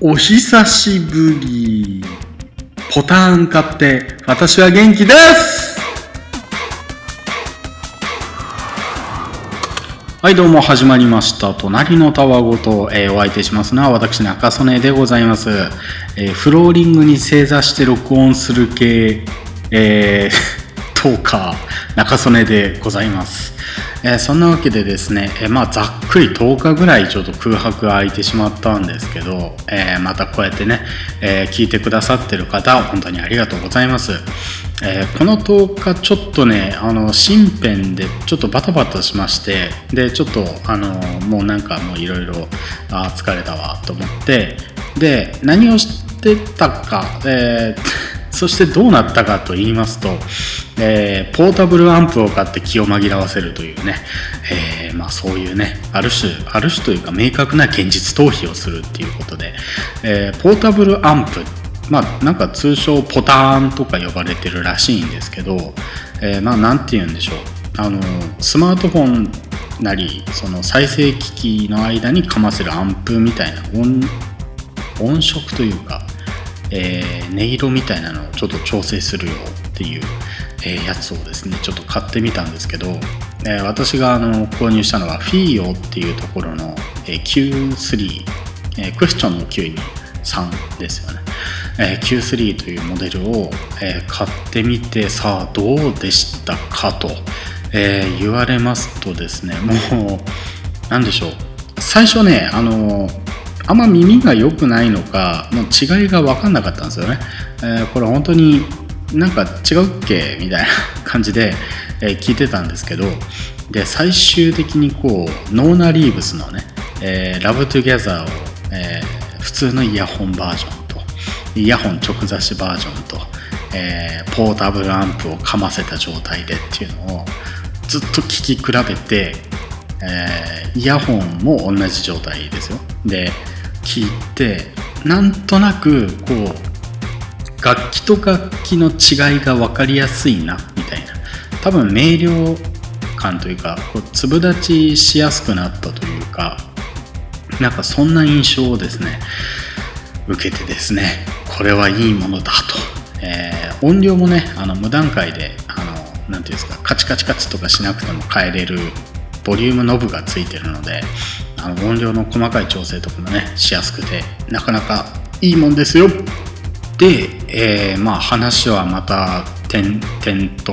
お久しぶり。ポタン買って私は元気です。はい、どうも始まりました。隣のタワごと、お相手しますのは私中曽根でございます。フローリングに正座して録音する系、トーカー中曽根でございます。そんなわけでですね、ざっくり10日ぐらいちょっと空白が空いてしまったんですけど、またこうやってね、聞いてくださってる方本当にありがとうございます。この10日ちょっとね身辺でちょっとバタバタしまして、でちょっともうなんかもういろいろ疲れたわと思って、で何をしてたか、そしてどうなったかと言いますと、ポータブルアンプを買って気を紛らわせるというね、そういうね、ある種というか明確な現実逃避をするっていうことで、ポータブルアンプ、なんか通称ポターンとか呼ばれてるらしいんですけど、なんて言うんでしょう、スマートフォンなりその再生機器の間にかませるアンプみたいな 音色というか、音色みたいなのをちょっと調整するよっていう、やつをですねちょっと買ってみたんですけど、私が購入したのはフィーヨっていうところの、Q3、クエスチョンの Q に3ですよね、Q3 というモデルを、買ってみて、さあどうでしたかと、言われますとですね、もう何でしょう、最初ねあんま耳が良くないのかもう違いが分かんなかったんですよね。これ本当になんか違うっけみたいな感じで、聞いてたんですけど、で最終的にノーナ・リーブスのね、ラブ・トゥ・ギャザーを、普通のイヤホンバージョンとイヤホン直差しバージョンと、ポータブルアンプをかませた状態でっていうのをずっと聞き比べて、イヤホンも同じ状態ですよ。で聞いて、なんとなく楽器と楽器の違いが分かりやすいなみたいな、多分明瞭感というか粒立ちしやすくなったというか、なんかそんな印象をですね受けてですね、これはいいものだと、音量もね無段階でなんていうんですか、カチカチカチとかしなくても変えれるボリュームノブがついてるので、音量の細かい調整とかもねしやすくて、なかなかいいもんですよ。で、話はまた点々と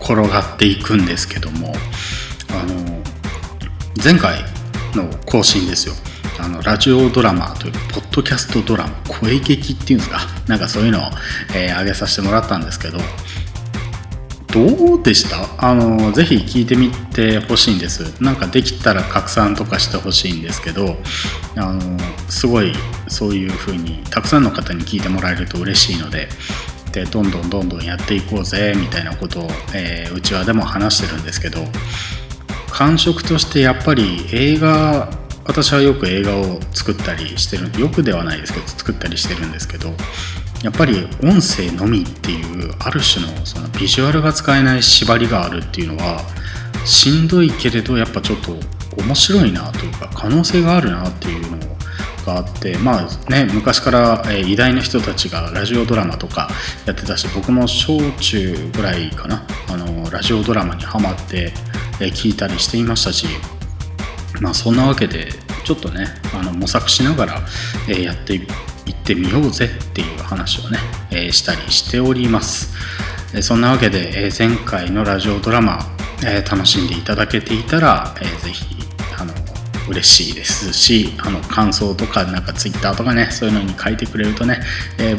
転がっていくんですけども、前回の更新ですよ、ラジオドラマというポッドキャストドラマ、声劇っていうんですか、なんかそういうのを、上げさせてもらったんですけど、どうでした？ぜひ聞いてみてほしいんです。なんかできたら拡散とかしてほしいんですけど、すごいそういう風にたくさんの方に聞いてもらえると嬉しいので、でどんどんやっていこうぜみたいなことを、うちわでも話してるんですけど、感触としてやっぱり映画、私はよく映画を作ったりしてる、よくではないですけど作ったりしてるんですけど、やっぱり音声のみっていうある種のそのビジュアルが使えない縛りがあるっていうのはしんどいけれど、やっぱちょっと面白いなというか可能性があるなっていうのがあって、昔から偉大な人たちがラジオドラマとかやってたし、僕も小中ぐらいかなラジオドラマにハマって聞いたりしていましたし、そんなわけでちょっとね模索しながらやって行ってみようぜっていう話をね、したりしております。そんなわけで、前回のラジオドラマ、楽しんでいただけていたら、ぜひ嬉しいですし、感想とかなんかツイッターとかねそういうのに書いてくれるとね、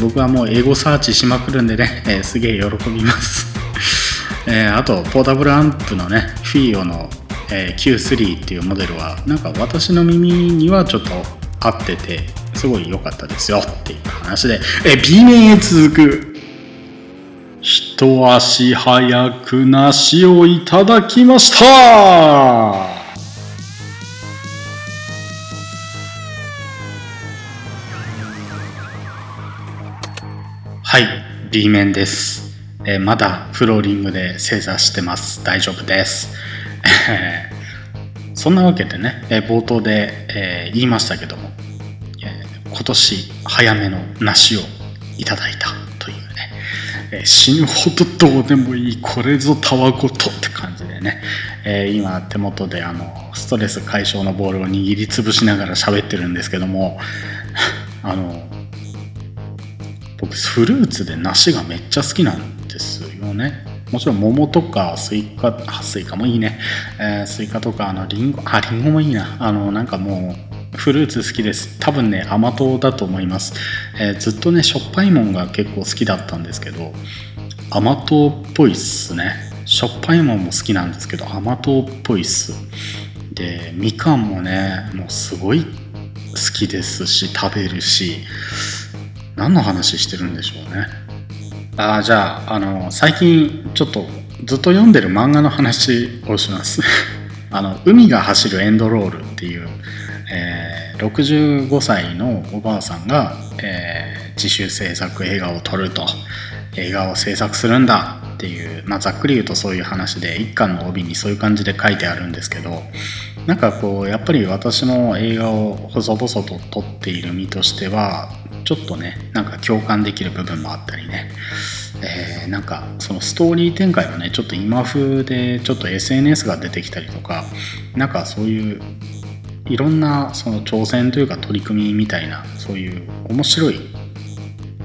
僕はもう英語サーチしまくるんでね、すげえ喜びますあとポータブルアンプのねフィーヨの、Q3 っていうモデルはなんか私の耳にはちょっと合っててすごい良かったですよっていう話で、B 面へ続く。一足早く梨をいただきました。はい、B 面です。まだフローリングで正座してます。大丈夫です。そんなわけでね、冒頭で、言いましたけども、今年早めの梨をいただいたというね、死ぬほどどうでもいい、これぞたわごとって感じでね、今手元でストレス解消のボールを握りつぶしながら喋ってるんですけども、僕フルーツで梨がめっちゃ好きなんですよね。もちろん桃とかスイカもいいね、スイカとかリンゴもいいな、なんかもうフルーツ好きです。多分ね甘党だと思います、ずっとねしょっぱいもんが結構好きだったんですけど、甘党っぽいっすね。しょっぱいもんも好きなんですけど甘党っぽいっす。でみかんもねもうすごい好きですし食べるし、何の話してるんでしょうね。じゃあ、最近ちょっとずっと読んでる漫画の話をします海が走るエンドロールっていう、65歳のおばあさんが、自主制作映画を撮ると、映画を制作するんだっていう、ざっくり言うとそういう話で、一巻の帯にそういう感じで書いてあるんですけど、なんかこうやっぱり私も映画を細々と撮っている身としてはちょっとねなんか共感できる部分もあったりね、なんかそのストーリー展開もねちょっと今風でちょっと SNS が出てきたりとか、なんかそういういろんなその挑戦というか取り組みみたいな、そういう面白い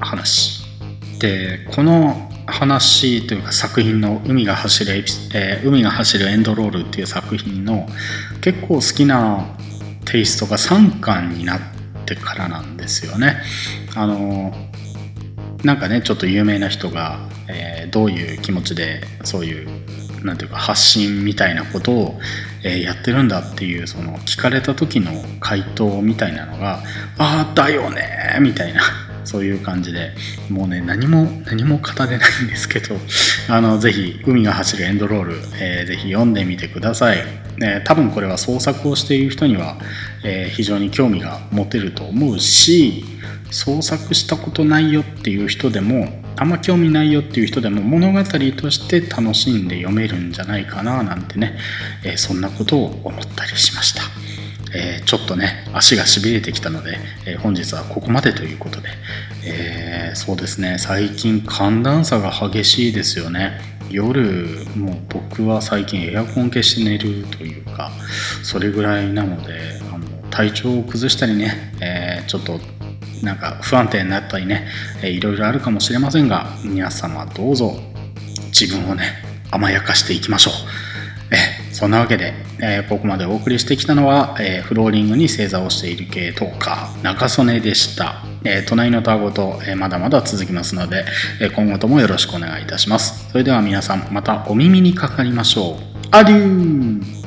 話で、この話というか作品の海が走るエンドロールっていう作品の結構好きなテイストが3巻になってからなんですよね。なんかねちょっと有名な人が、どういう気持ちでそういうなんていうか発信みたいなことを、やってるんだっていう、その聞かれた時の回答みたいなのが、あーだよねみたいな、そういう感じで、もうね何も語れないんですけど、ぜひ海が走るエンドロール、ぜひ読んでみてください。多分これは創作をしている人には、非常に興味が持てると思うし、創作したことないよっていう人でも、あんま興味ないよっていう人でも物語として楽しんで読めるんじゃないかななんてね、そんなことを思ったりしました。ちょっとね足が痺れてきたので、本日はここまでということで、そうですね、最近寒暖差が激しいですよね。夜もう僕は最近エアコン消して寝るというか、それぐらいなので、体調を崩したりね、ちょっとなんか不安定になったりね、いろいろあるかもしれませんが、皆様どうぞ自分をね甘やかしていきましょう。そんなわけで、ここまでお送りしてきたのは、フローリングに正座をしている系トーカー中曽根でした。隣のたわごと、まだまだ続きますので、今後ともよろしくお願いいたします。それでは皆さん、またお耳にかかりましょう。アデュー。